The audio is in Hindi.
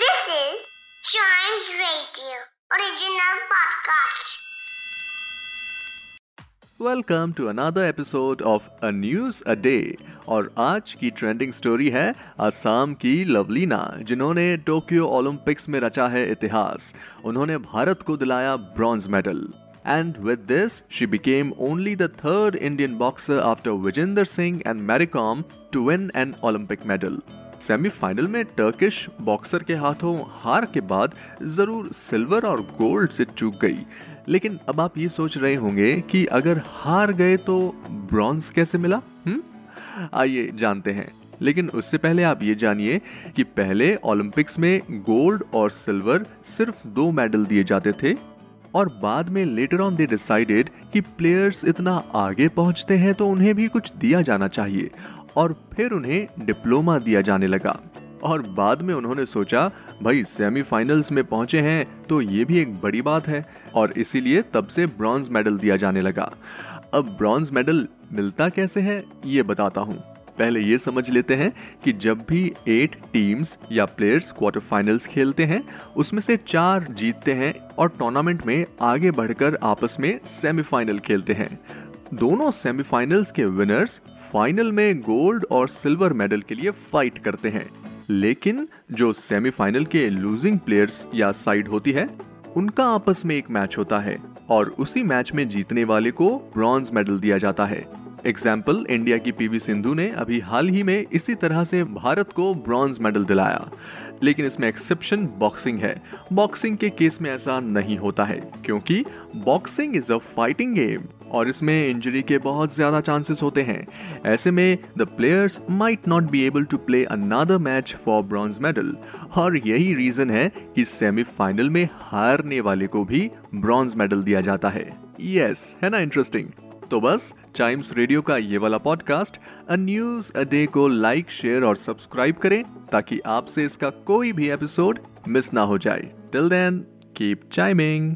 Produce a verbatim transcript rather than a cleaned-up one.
This is Chimes Radio, original podcast. Welcome to another episode of a news a day. और आज की ट्रेंडिंग स्टोरी है असम की लवलीना, जिन्होंने टोक्यो ओलंपिक्स में रचा है इतिहास। उन्होंने भारत को दिलाया bronze medal and with this she became only the third Indian boxer after Vijender Singh and Mary Kom to win an Olympic medal. Semifinal में टर्किश बॉक्सर के हाथों हार के बाद ज़रूर सिल्वर और गोल्ड से चूक गई, लेकिन अब आप ये सोच रहे होंगे कि अगर हार गए तो ब्रॉन्ज कैसे मिला। आइए जानते हैं, लेकिन उससे पहले आप ये जानिए कि पहले ओलंपिक्स में गोल्ड और सिल्वर सिर्फ दो मेडल दिए जाते थे और बाद में लेटर ऑन दे डिसाइडेड कि प्लेयर्स इतना आगे पहुंचते हैं तो उन्हें भी कुछ दिया जाना चाहिए और फिर उन्हें डिप्लोमा दिया जाने लगा। और बाद में उन्होंने सोचा भाई सेमीफाइनल्स में पहुंचे हैं तो ये भी एक बड़ी बात है, और इसीलिए तब से ब्रॉन्ज मेडल दिया जाने लगा। अब ब्रॉन्ज मेडल मिलता कैसे है ये बताता हूँ। पहले ये समझ लेते हैं कि जब भी एट टीम्स या प्लेयर्स क्वार्टर फाइनल्स खेलते हैं उसमें से चार जीतते हैं और टूर्नामेंट में आगे बढ़कर आपस में सेमीफाइनल खेलते हैं। दोनों सेमीफाइनल्स के विनर्स फाइनल में गोल्ड और सिल्वर मेडल के लिए फाइट करते हैं, लेकिन जो सेमीफाइनल के लूजिंग प्लेयर्स या साइड होती है उनका आपस में एक मैच होता है और उसी मैच में जीतने वाले को ब्रॉन्ज मेडल दिया जाता है। एग्जाम्पल, इंडिया की पीवी सिंधु ने अभी हाल ही में इसी तरह से भारत को ब्रॉन्ज मेडल दिलाया, लेकिन इसमें एक्सेप्शन बॉक्सिंग है। बॉक्सिंग के केस में ऐसा नहीं होता है क्योंकि boxing is a fighting game और इसमें इंजरी के बहुत ज़्यादा चांसेस होते हैं। ऐसे में the players might not be able to play another match for bronze medal, और यही रीज़न है कि सेमीफाइनल में हारने वाले को भी ब्रॉन्ज मेडल दिया जाता है। यस, है ना इंटरेस्टिंग। तो बस चाइम्स रेडियो का ये वाला podcast a news a day को लाइक, शेयर और सब्सक्राइब करें ताकि आपसे इसका कोई भी एपिसोड मिस ना हो जाए। Till then keep chiming.